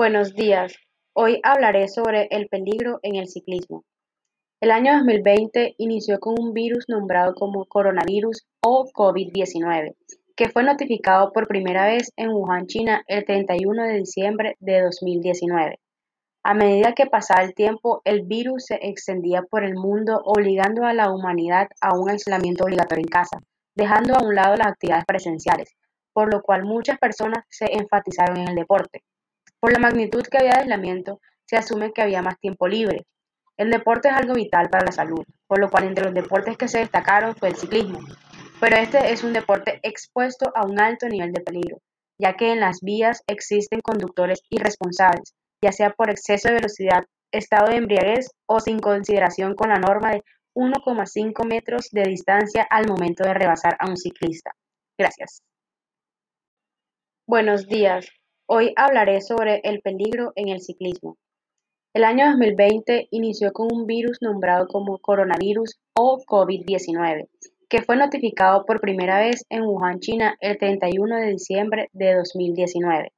Buenos días, hoy hablaré sobre el peligro en el ciclismo. El año 2020 inició con un virus nombrado como coronavirus o COVID-19, que fue notificado por primera vez en Wuhan, China, el 31 de diciembre de 2019. A medida que pasaba el tiempo, el virus se extendía por el mundo, obligando a la humanidad a un aislamiento obligatorio en casa, dejando a un lado las actividades presenciales, por lo cual muchas personas se enfatizaron en el deporte. Por la magnitud que había de aislamiento, se asume que había más tiempo libre. El deporte es algo vital para la salud, por lo cual entre los deportes que se destacaron fue el ciclismo. Pero este es un deporte expuesto a un alto nivel de peligro, ya que en las vías existen conductores irresponsables, ya sea por exceso de velocidad, estado de embriaguez o sin consideración con la norma de 1,5 metros de distancia al momento de rebasar a un ciclista. Gracias. Buenos días. Hoy hablaré sobre el peligro en el ciclismo. El año 2020 inició con un virus nombrado como coronavirus o COVID-19, que fue notificado por primera vez en Wuhan, China, el 31 de diciembre de 2019.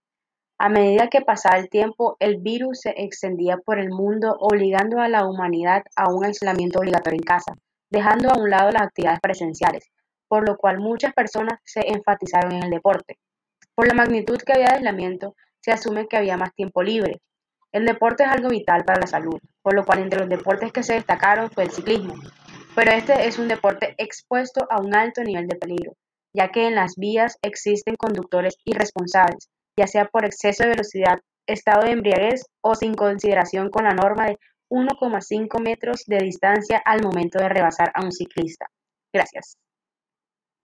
A medida que pasaba el tiempo, el virus se extendía por el mundo, obligando a la humanidad a un aislamiento obligatorio en casa, dejando a un lado las actividades presenciales, por lo cual muchas personas se enfatizaron en el deporte. Por la magnitud que había de aislamiento, se asume que había más tiempo libre. El deporte es algo vital para la salud, por lo cual entre los deportes que se destacaron fue el ciclismo. Pero este es un deporte expuesto a un alto nivel de peligro, ya que en las vías existen conductores irresponsables, ya sea por exceso de velocidad, estado de embriaguez o sin consideración con la norma de 1,5 metros de distancia al momento de rebasar a un ciclista. Gracias.